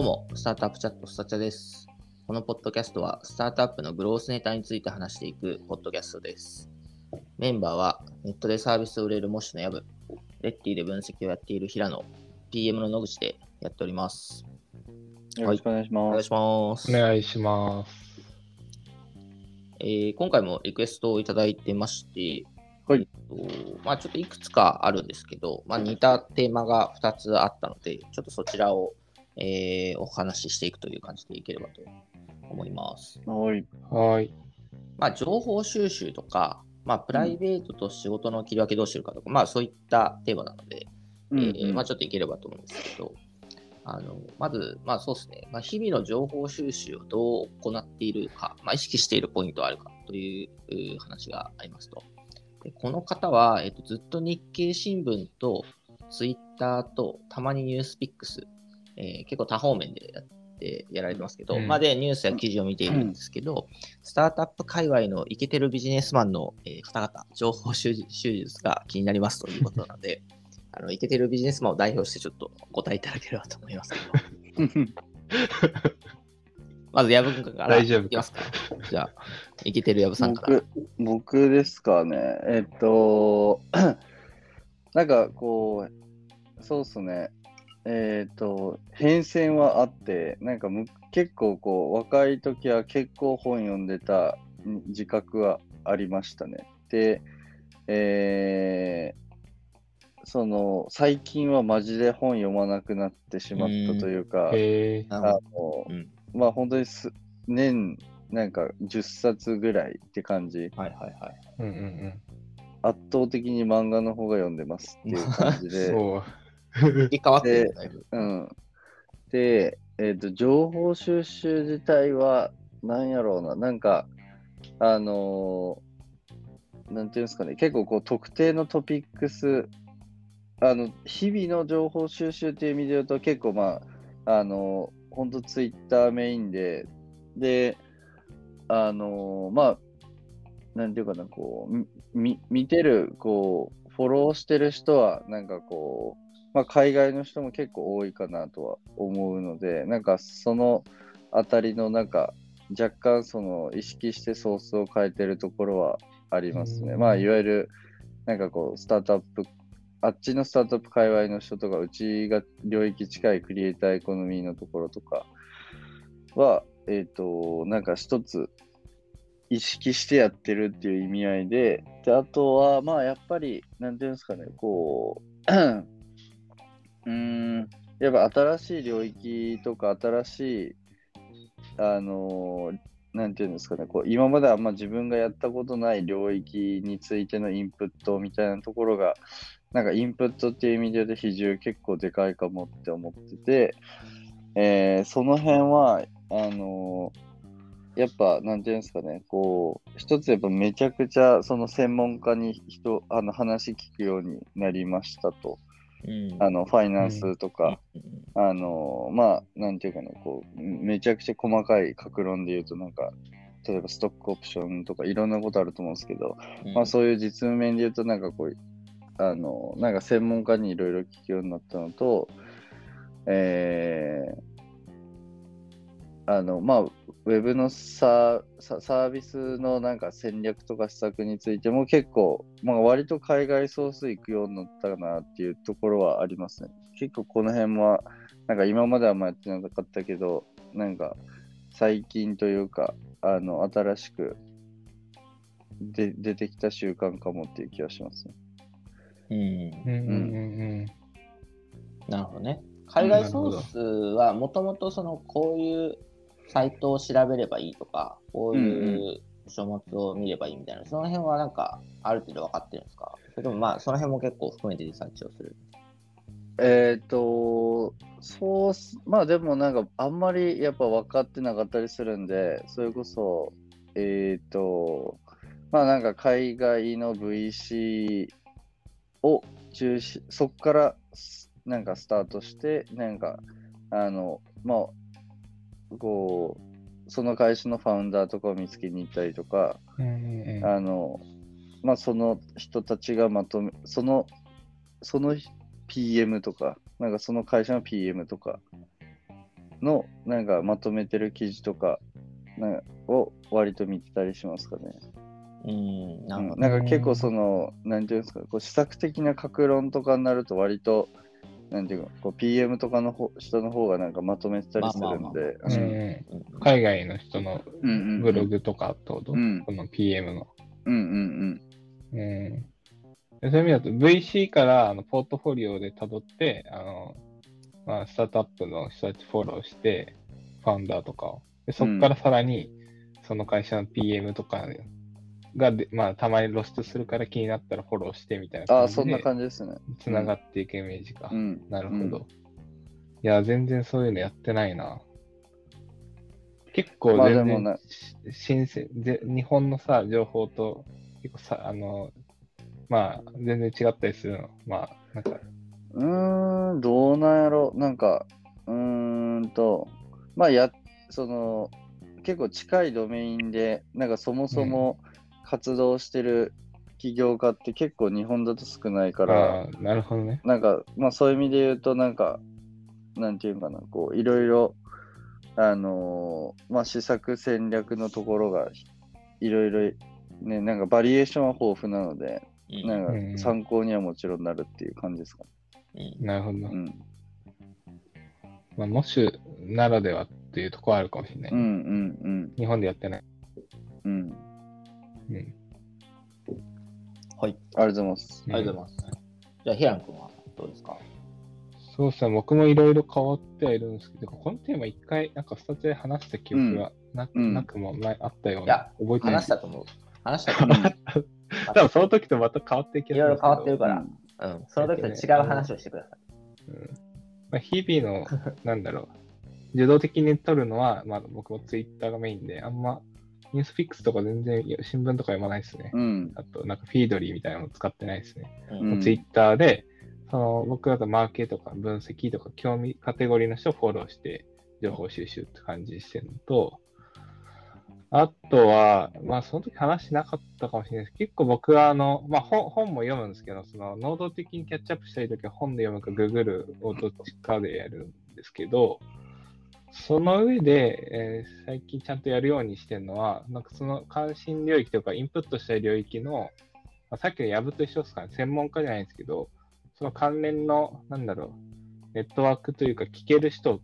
どうも、スタートアップチャットスタチャです。このポッドキャストはスタートアップのグロースネタについて話していくポッドキャストです。メンバーはネットでサービスを売れるモシのヤブ、レッティで分析をやっている平野、 PM の野口でやっております。よろしくお願いします。お願いします。今回もリクエストをいただいてまして、はい、ちょっといくつかあるんですけど、似たテーマが2つあったので、ちょっとそちらをお話ししていくという感じでいければと思います。はい。はい。情報収集とか、プライベートと仕事の切り分けどうしてるかとか、そういったテーマなので、ちょっといければと思うんですけど、まず、そうですね、日々の情報収集をどう行っているか、意識しているポイントはあるかという話がありますと。で、この方は、ずっと日経新聞とツイッターとたまにニュースピックス、結構多方面でやられてますけど、でニュースや記事を見ているんですけど、スタートアップ界隈のイケてるビジネスマンの、方々、情報収集術が気になりますということなので、イケてるビジネスマンを代表してちょっとお答えいただければと思いますけどまず矢部君からいきますか。じゃあイケてる矢部さんから。僕ですかね。なんかこう、そうっすね、変遷はあって、なんか結構こう若い時は結構本読んでた自覚はありましたね。で、その最近はマジで本読まなくなってしまったというか、本当に年なんか10冊ぐらいって感じ。圧倒的に漫画の方が読んでますっていう感じでそう変わってるタイプ。で、情報収集自体はなんやろうな、なんかなんていうんですかね、結構こう特定のトピックス、日々の情報収集っていう意味で言うと結構本当ツイッターメインで、なんていうかな、こう見てる、こうフォローしてる人はなんかこう、海外の人も結構多いかなとは思うので、なんかそのあたりのなんか若干その意識してソースを変えてるところはありますね。いわゆるなんかこうスタートアップ、あっちのスタートアップ界隈の人とか、うちが領域近いクリエイターエコノミーのところとかは、なんか一つ意識してやってるっていう意味合いで、で、あとはやっぱりなんていうんですかね、こうやっぱ新しい領域とか新しいなんていうんですかね、こう今まであんま自分がやったことない領域についてのインプットみたいなところが、なんかインプットっていう意味で言うと比重結構でかいかもって思ってて、その辺はやっぱなんていうんですかね、こう一つやっぱめちゃくちゃその専門家に話聞くようになりましたと。ファイナンスとか、なんていうかね、こうめちゃくちゃ細かい格論で言うと、なんか例えばストックオプションとかいろんなことあると思うんですけど、そういう実務面で言うと、なんかこうなんか専門家にいろいろ聞くようになったのと、ウェブのサービスのなんか戦略とか施策についても結構、割と海外ソース行くようになったなっていうところはありますね。結構この辺はなんか今まではやってなかったけど、なんか最近というか新しく出てきた習慣かもっていう気がしますね。なるほどね。海外ソースはもともとこういうサイトを調べればいいとか、こういう書物を見ればいいみたいな、その辺はなんかある程度分かってるんですか？それともその辺も結構含めてリサーチをする。でもなんかあんまりやっぱ分かってなかったりするんで、それこそなんか海外の VC を中心、そこからなんかスタートして、なんかこうその会社のファウンダーとかを見つけに行ったりとか、その人たちがまとめ、その PM とか、なんかその会社の PM とかのなんかまとめてる記事とかを割と見てたりしますかね。なんか結構そのなんていうんですか、こう施策的な格論とかになると割となんていうかこう PM とかの人の方がなんかまとめてたりするんで、海外の人のブログとかとこの PM の、そういう意味だと VC からポートフォリオで辿ってスタートアップの人たちフォローしてファウンダーとかをでそこからさらにその会社の PM とかがたまに露出するから気になったらフォローしてみたいな感じで、そんな感じですね、つながっていくイメージか、なるほど、いや全然そういうのやってないな。結構全然、新鮮で日本のさ情報と結構さ全然違ったりするの、なんかどうなんやろ、なんかその結構近いドメインでなんかそもそも活動してる起業家って結構日本だと少ないから、なるほどね。なんかそういう意味で言うとなんていうかな、こういろいろ施策戦略のところがいろいろね、なんかバリエーションは豊富なので、なんか参考にはもちろんなるっていう感じですかね。なるほど。もしならではっていうところあるかもしれない。日本でやってない。はい。ありがとうございます。じゃあヒラン君はどうですか？そうですね。僕もいろいろ変わってはいるんですけど、このテーマ一回なんかスタジオで話した記憶がなくもないあったような。覚えてない。話したと思う。多分その時とまた変わっていける。いろいろ変わってるから。その時と違う話をしてください。日々の受動的に取るのは、僕もツイッターがメインで、あんまニュースフィックスとか全然新聞とか読まないですね。あとフィードリーみたいなの使ってないですね。ツイッターで僕だとマーケとか分析とか興味カテゴリーの人をフォローして情報収集って感じしてるのと、あとはその時話しなかったかもしれないです。結構僕は本も読むんですけど、能動的にキャッチアップしたいときは本で読むか Google をどっちかでやるんですけど、その上で、最近ちゃんとやるようにしてるのは、その関心領域とかインプットしたい領域の、さっきのヤブと一緒ですかね、専門家じゃないんですけど、その関連のネットワークというか聞ける人を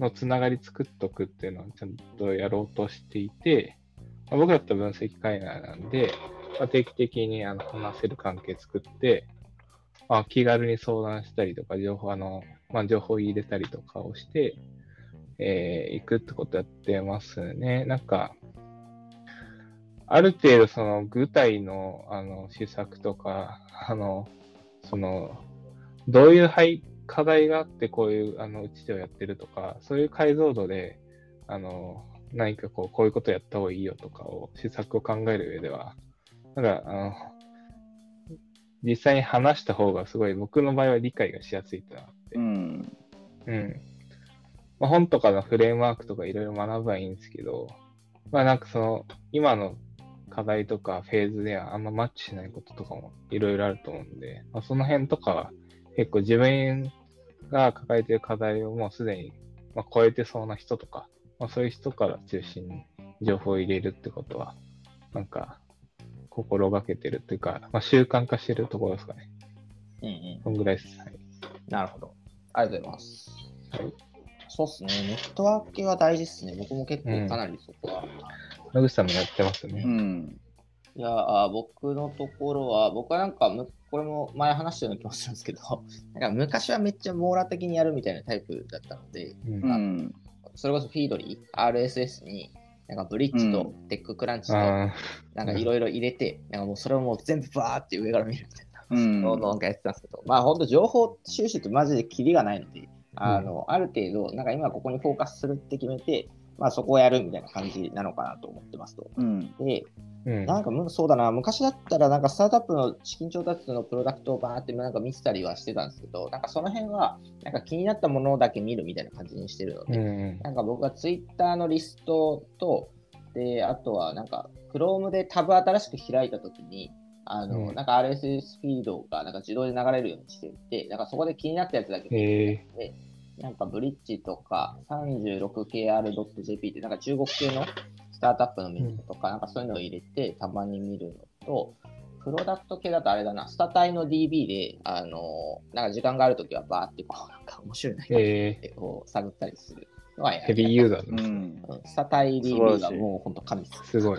のつながり作っとくっていうのをちゃんとやろうとしていて、僕だったら分析会議なんで、定期的に話せる関係作って、気軽に相談したりとか情報入れたりとかをして、いくってことやってますね。ある程度その具体の施策とかどういう課題があってこういううちでやってるとか、そういう解像度で何かこういうことやった方がいいよとかを施策を考える上では、実際に話した方がすごい僕の場合は理解がしやすいってなって、本とかのフレームワークとかいろいろ学ぶはいいんですけど、今の課題とかフェーズではあんまマッチしないこととかもいろいろあると思うんで、その辺とかは結構自分が抱えている課題をもうすでに超えてそうな人とか、そういう人から中心に情報を入れるってことは心がけてるっていうか、習慣化してるところですかね。そんぐらいです。なるほど。ありがとうございます。そうですね。ネットワーク系は大事ですね。僕も結構かなりそこは。野口さんもやってますね。いや僕のところは、僕はこれも前話したような気もするんですけど、昔はめっちゃ網羅的にやるみたいなタイプだったので、それこそフィードリー RSS にブリッジとテッククランチといろいろ入れて、もうそれをもう全部バーって上から見るみたいな、やってたんですけど、本当情報収集ってマジでキリがないので、ある程度今ここにフォーカスするって決めて、そこをやるみたいな感じなのかなと思ってますと。で、そうだな、昔だったらスタートアップの資金調達のプロダクトをバーって見てたりはしてたんですけど、その辺は気になったものだけ見るみたいな感じにしてるので、僕はツイッターのリストと、であとはChrome でタブ新しく開いたときにRSS フィードが自動で流れるようにしていて、そこで気になったやつだけ見て、なんかブリッジとか 36kr.jp ってなんか中国系のスタートアップのメディアとかなんかそういうのを入れてたまに見るのと、プロダクト系だとあれだな、スタタイの DB で、なんか時間があるときはバーってこう、なんか面白いなってこう探ったりするのはや。ヘビーユーザーの、うん、スタタイ DB がもう本当神です。すごい。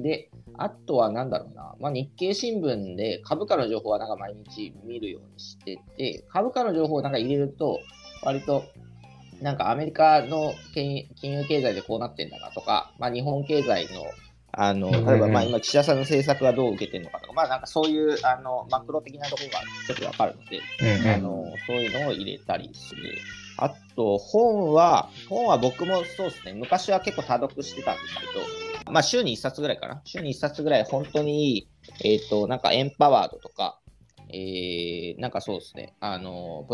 で、あとはなんだろうな、まあ、日経新聞で株価の情報はなんか毎日見るようにしてて、株価の情報をなんか入れると、割となんかアメリカの金融経済でこうなってんだなとか、まあ、日本経済の例えばまあ今岸田さんの政策がどう受けてるのかとか、まあ、なんかそういうマクロ的なところがちょっとわかるので、そういうのを入れたりする。あと本は僕もそうですね、昔は結構多読してたんですけど、まあ、週に1冊ぐらい本当にいい、なんかエンパワードとか、なんかそうですね、プ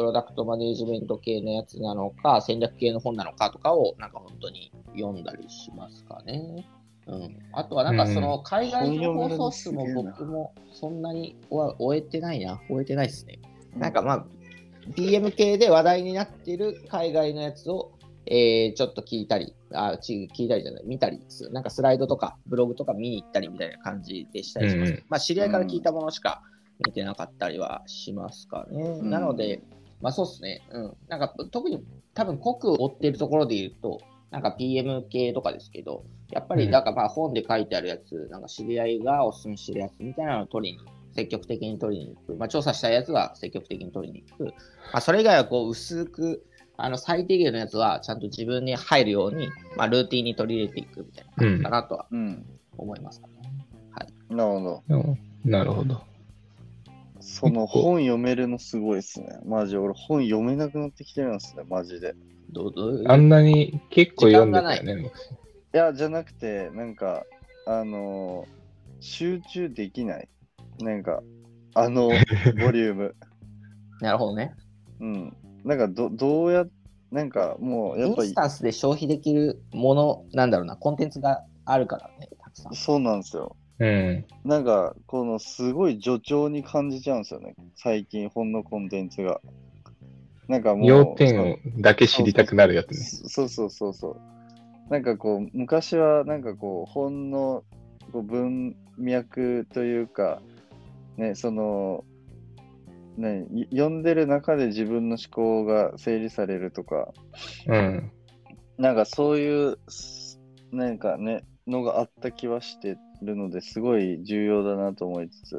ロダクトマネージメント系のやつなのか戦略系の本なのかとかをなんか本当に読んだりしますかね。あとはなんかその海外情報ソースも僕もそんなに終えてないですね。なんかまあ PM 系で話題になっている海外のやつをちょっと見たりする。なんかスライドとかブログとか見に行ったりみたいな感じでしたりします。まあ知り合いから聞いたものしか見てなかったりはしますかね。なのでまあそうですね。なんか特に多分濃く追っているところで言うと。なんか PM 系とかですけど、やっぱりなんかまあ本で書いてあるやつ、なんか知り合いがおすすめしてるやつみたいなのを積極的に取りに行く、まあ、調査したいやつは積極的に取りに行く、まあ、それ以外はこう薄く最低限のやつはちゃんと自分に入るように、まあ、ルーティンに取り入れていくみたいな感じかなとは思いますかね。はい、なるほど。その本読めるのすごいですね。マジ俺本読めなくなってきてるんですね、マジで。どうあんなに結構読んでたよね。いやじゃなくてなんか集中できない、なんかボリュームなるほどね。なんかどうやなんかもうやっぱりインスタンスで消費できるものなんだろうな、コンテンツがあるからね、たくさん。そうなんですよ。なんかこのすごい助長に感じちゃうんですよね、最近本のコンテンツが。なんかもう要点だけ知りたくなるやつね。そうそう。なんかこう昔はなんかこう本のこう文脈というかね、そのね読んでる中で自分の思考が整理されるとか、なんかそういうなんかねのがあった気はしてるので、すごい重要だなと思いつつ。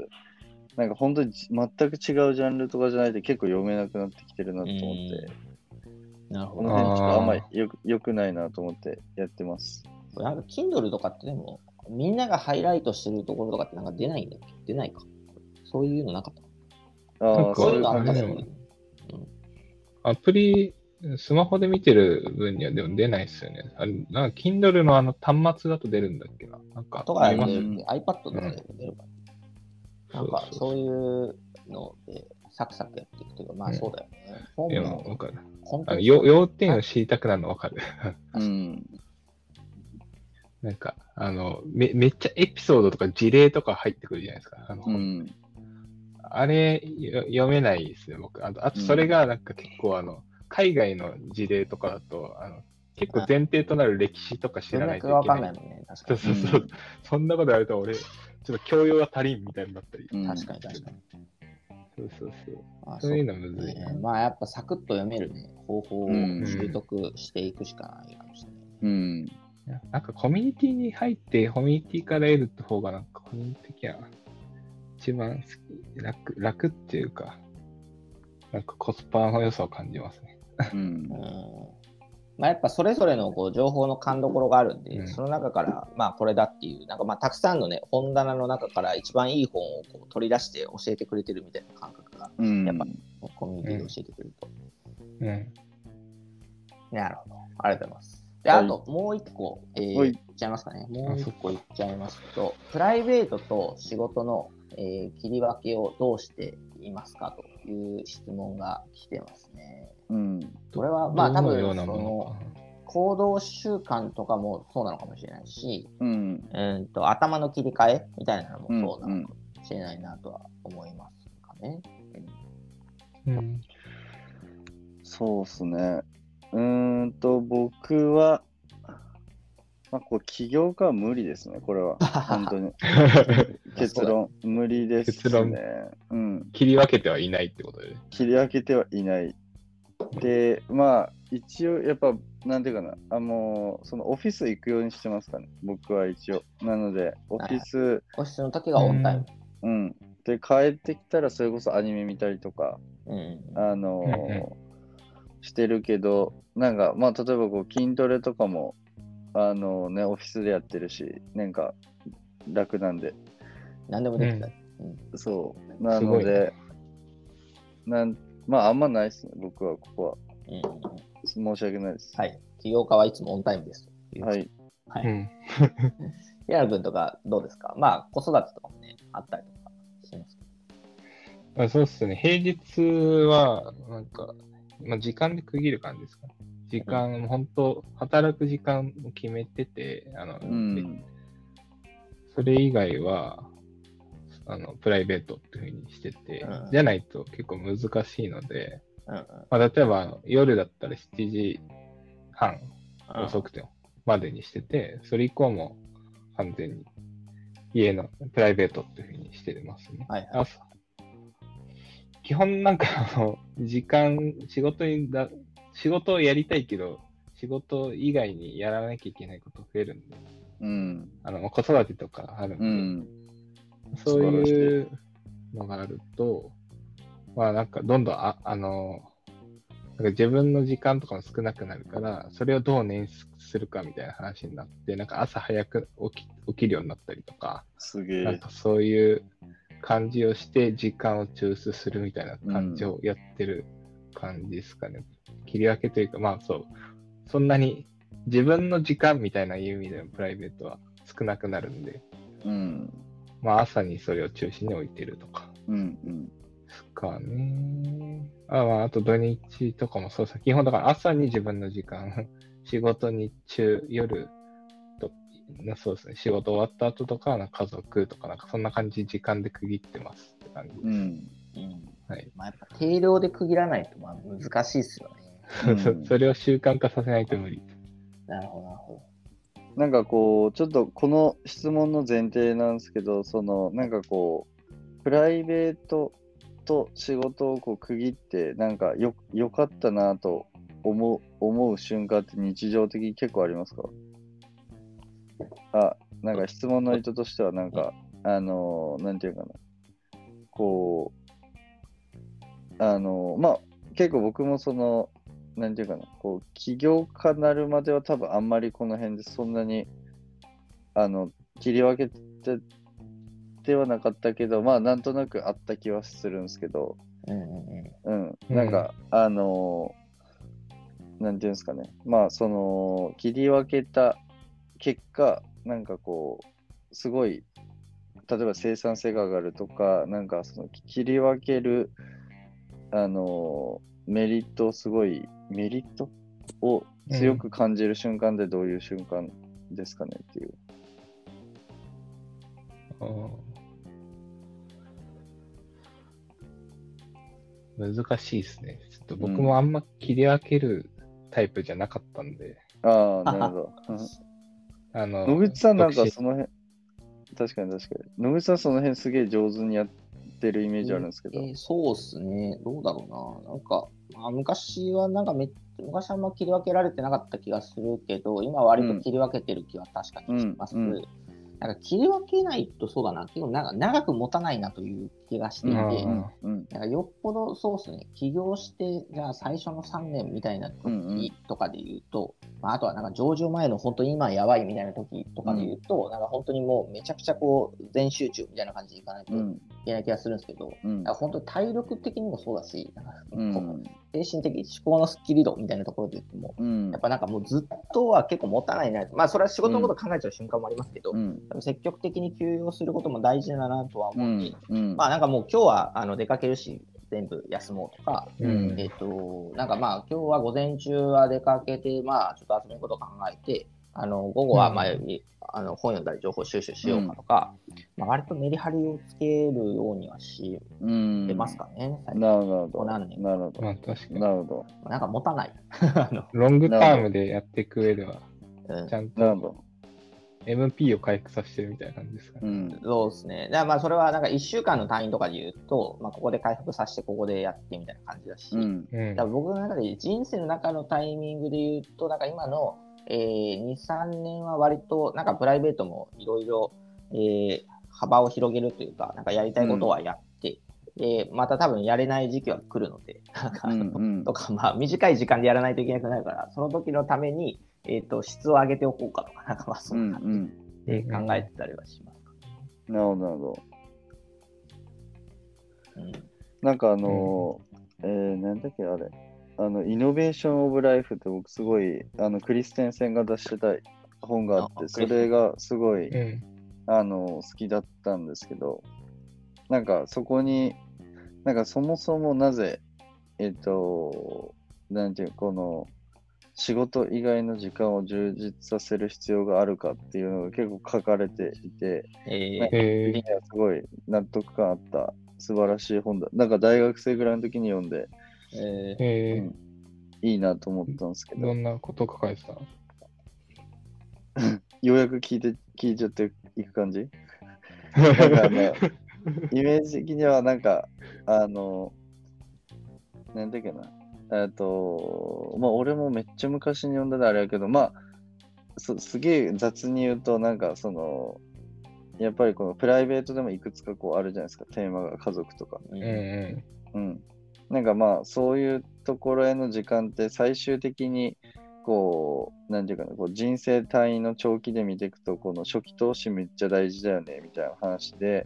なんか本当に全く違うジャンルとかじゃないと結構読めなくなってきてるなと思って、なるほど。あんまりよくないなと思ってやってます。なんか Kindle とかってでもみんながハイライトしてるところとかってなんか出ないんだっけ？出ないか。そういうのなかった。そういうのあったけどね。アプリスマホで見てる分にはでも出ないですよね。あれなんか Kindle の端末だと出るんだっけな。なんかとかありますよね。iPad とかで出るから。なんかそういうのでサクサクやっていくというか、まあそうだよね。いや分かる。要点を知りたくなるの分かる。なんかめっちゃエピソードとか事例とか入ってくるじゃないですか。あれ読めないですね僕。あとそれがなんか結構海外の事例とかだと結構前提となる歴史とか知らないといけない。分かんないもんね。確かに。そう。そんなことやると俺。ちょっと教養が足りんみたいになったり。確かに。そう。そういうのはむずいね。まあやっぱサクッと読めるね方法を習得していくしかないかもしれない。なんかコミュニティに入ってコミュニティから得るって方がなんか個人的には一番楽っていうか、なんかコスパの良さを感じますね。まあ、やっぱそれぞれのこう情報の勘どころがあるんで、その中からまあこれだっていう、なんかまあたくさんのね本棚の中から一番いい本をこう取り出して教えてくれてるみたいな感覚が、やっぱコミュニティで教えてくれると。なるほど。ありがとうございます。で、あともう一個、いっちゃいますかね。もう一個いっちゃいますと、プライベートと仕事の切り分けをどうしていますかという質問が来てますね。これはまあ多分その行動習慣とかもそうなのかもしれないし、頭の切り替えみたいなのもそうなのかもしれないなとは思いますかね。そうっすね。僕は、まあ、こう起業家は無理ですね、これは。本当に。結論、無理ですね。結論、うん。切り分けてはいないってことで、ね。切り分けてはいない。で、まあ、一応、やっぱ、なんていうかな、そのオフィス行くようにしてますかね、僕は一応。なので、オフィスの時がオンタイム。うん。で、帰ってきたら、それこそアニメ見たりとか、うん、してるけど、なんか、まあ、例えばこう、筋トレとかも、オフィスでやってるし、なんか楽なんで何でもできた、うん、そうなので、まああんまないですね、僕はここは、うん、申し訳ないです。はい、起業家はいつもオンタイムです。はいはい、うん、平野君とかどうですか？まあ子育てとかもねあったりとかしますか？あ、そうっすね。平日はなんか、まあ、時間で区切る感じですかね。時間、本当働く時間を決めてて、うん、それ以外はプライベートっていう風にしてて、うん、じゃないと結構難しいので、うん、まあ、例えば夜だったら7時半遅くてまでにしてて、それ以降も完全に家のプライベートっていう風にしてますね。はいはい、基本なんか時間、仕事をやりたいけど、仕事以外にやらなきゃいけないこと増えるんで、うん、子育てとかあるんで、うん、そういうのがあると、まあなんかどんどんなんか自分の時間とかも少なくなるから、それをどう捻出するかみたいな話になって、なんか朝早く起きるようになったりとか、すげえ、なんかそういう感じをして時間を抽出するみたいな感じをやってる感じですかね。うん、切り分けというか、まあそう、そんなに自分の時間みたいな意味でのプライベートは少なくなるんで、うん、まあ朝にそれを中心に置いてるとか、うんうん、ですかね。あと土日とかもそうです。基本だから朝に自分の時間、仕事日中、夜と、そうですね、仕事終わった後とか、なんか家族とか、なんかそんな感じ、時間で区切ってますって感じです。うんうん、はい、まあ、やっぱ定量で区切らないとまあ難しいですよね。うん、それを習慣化させないと無理。なるほどなるほど。なんかこうちょっとこの質問の前提なんですけど、そのなんかこうプライベートと仕事をこう区切ってなんかよかったなと思う瞬間って日常的に結構ありますか？あ、なんか質問の意図としてはなんかなんていうかな、こうまあ結構僕もそのなんていうかな、こう起業家になるまでは多分あんまりこの辺でそんなに切り分けてではなかったけど、まあなんとなくあった気はするんですけど、うん、なんか、うん、なんていうんですかね、まあその切り分けた結果なんかこうすごい例えば生産性が上がるとか、なんかその切り分けるメリットを強く感じる瞬間ってどういう瞬間ですかねっていう。難しいですね。ちょっと僕もあんま切り分けるタイプじゃなかったんで。うん、ああ、なるほど。野口さんなんかその辺、確かに。野口さんその辺すげえ上手にやってるイメージあるんですけど。そうっすね。どうだろうな。なんか。まあ、昔はあんま切り分けられてなかった気がするけど、今は割と切り分けてる気は確かにします。なんか切り分けないと、そうだな、結構長く持たないなという気がしていて、なんかよっぽどそうですね、起業して、じゃあ最初の3年みたいな時とかで言うと、まあ、あとはなんか上場前の本当に今やばいみたいな時とかで言うと、なんか本当にもうめちゃくちゃこう全集中みたいな感じでいかないといけない気がするんですけど、なんか本当に体力的にもそうだし、なんか精神的思考のスッキリ度みたいなところで言っても、やっぱなんかもうずっとは結構持たないな、まあそれは仕事のこと考えちゃう瞬間もありますけど、積極的に休養することも大事だなとは思うんで、まあなんかもう今日は出かけるし全部休もうとか、なんかまあ今日は午前中は出かけて、まあちょっと遊ぶこと考えて、午後は、本読んだり情報収集しようかとか、割とメリハリをつけるようにはしてますかね。なるほど。なるほど。まあ、確かに。なるほど。なんか持たない。ロングタームでやっていく上では、ちゃんと MP を回復させてるみたいな感じですかね。そうですね。だからまあそれはなんか1週間の単位とかで言うと、ここで回復させてここでやってみたいな感じだし、だから僕の中で人生の中のタイミングで言うと、なんか今の2、3年は割となんかプライベートもいろいろ幅を広げるというか、なんかやりたいことはやって、また多分やれない時期は来るので、とか、まあ短い時間でやらないといけなくなるから、その時のために、質を上げておこうかとか、なんかまあそんな感じで考えてたりはしますかね。なるほど、なるほど。なんかなんだっけあれ。イノベーションオブライフって僕すごいクリステンセンが出してた本があって、それがすごい、好きだったんですけど、なんかそこになんかそもそもなぜなんていうこの仕事以外の時間を充実させる必要があるかっていうのが結構書かれていて、すごい納得感あった素晴らしい本だ。なんか大学生ぐらいの時に読んで。いいなと思ったんですけど、どんなこと書かれてたの？ようやく聞いちゃっていく感じなんかイメージ的にはなんかなんだっけなまあ俺もめっちゃ昔に読んだであれやけど、まあすげえ雑に言うとなんかそのやっぱりこのプライベートでもいくつかこうあるじゃないですか、テーマが家族とか、なんかまあそういうところへの時間って最終的にこう何て言うかな、こう人生単位の長期で見ていくとこの初期投資めっちゃ大事だよねみたいな話で、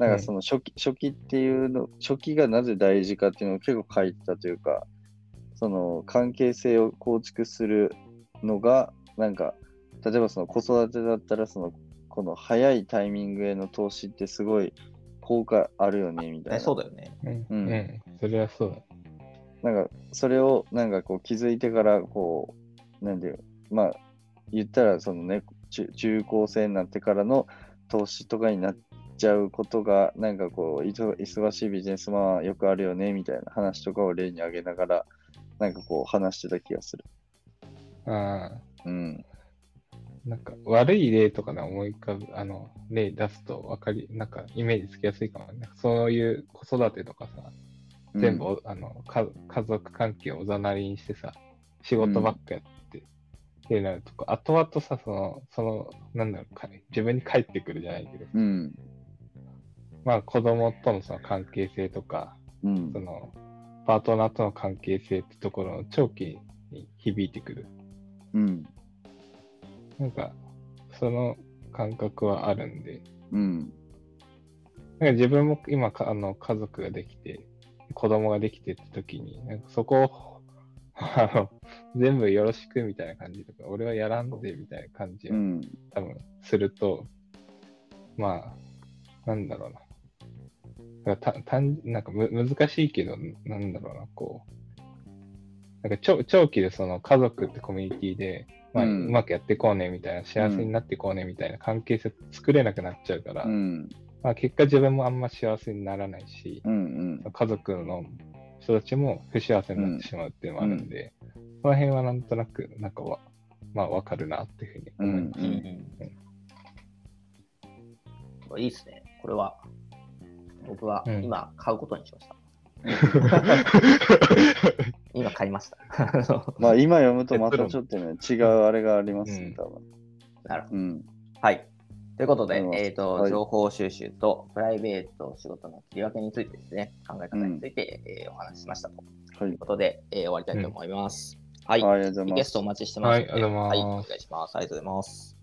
なんかその初期っていうの、初期がなぜ大事かっていうのを結構書いてたというか、その関係性を構築するのがなんか例えばその子育てだったらそのこの早いタイミングへの投資ってすごい効果あるよねみたいな。そうだよね。それはそうだ。なんかそれをなんかこう気づいてからこうなんていうまあ言ったらそのね中高生になってからの投資とかになっちゃうことがなんかこう忙しいビジネスマンはよくあるよねみたいな話とかを例に挙げながらなんかこう話してた気がする。なんか悪い例とかで思い浮かぶ例出すと分かりなんかイメージつきやすいかもね。そういう子育てとかさ全部、家族関係をおざなりにしてさ仕事ばっかやって、ってなるとか後々さそのなんだろうか、ね、自分に返ってくるじゃないけど、まあ子供とのその関係性とか、そのパートナーとの関係性ってところの長期に響いてくる。なんかその感覚はあるんで、なんか自分も今家族ができて子供ができてって時になんかそこを全部よろしくみたいな感じとか俺はやらんでみたいな感じを、多分するとまあなんだろうななんか難しいけどなんだろうなこうなんか長期でその家族ってコミュニティでうまくやってこうねみたいな幸せになってこうねみたいな関係性作れなくなっちゃうから、まあ、結果自分もあんま幸せにならないし、家族の人たちも不幸せになってしまうっていうのもあるんで、その辺はなんとなくなんかまあわかるなっていうふうに思います。いいですね。これは僕は今買うことにしました。今買いましたまあ今読むとまたちょっとね違うあれがありますね、多分。なるほど、はいということで、情報収集とプライベート仕事の切り分けについてですね、考え方について、お話ししましたということで、終わりたいと思います。はい、リクエストお待ちしてますので、はい、お願いします。ありがとうございます。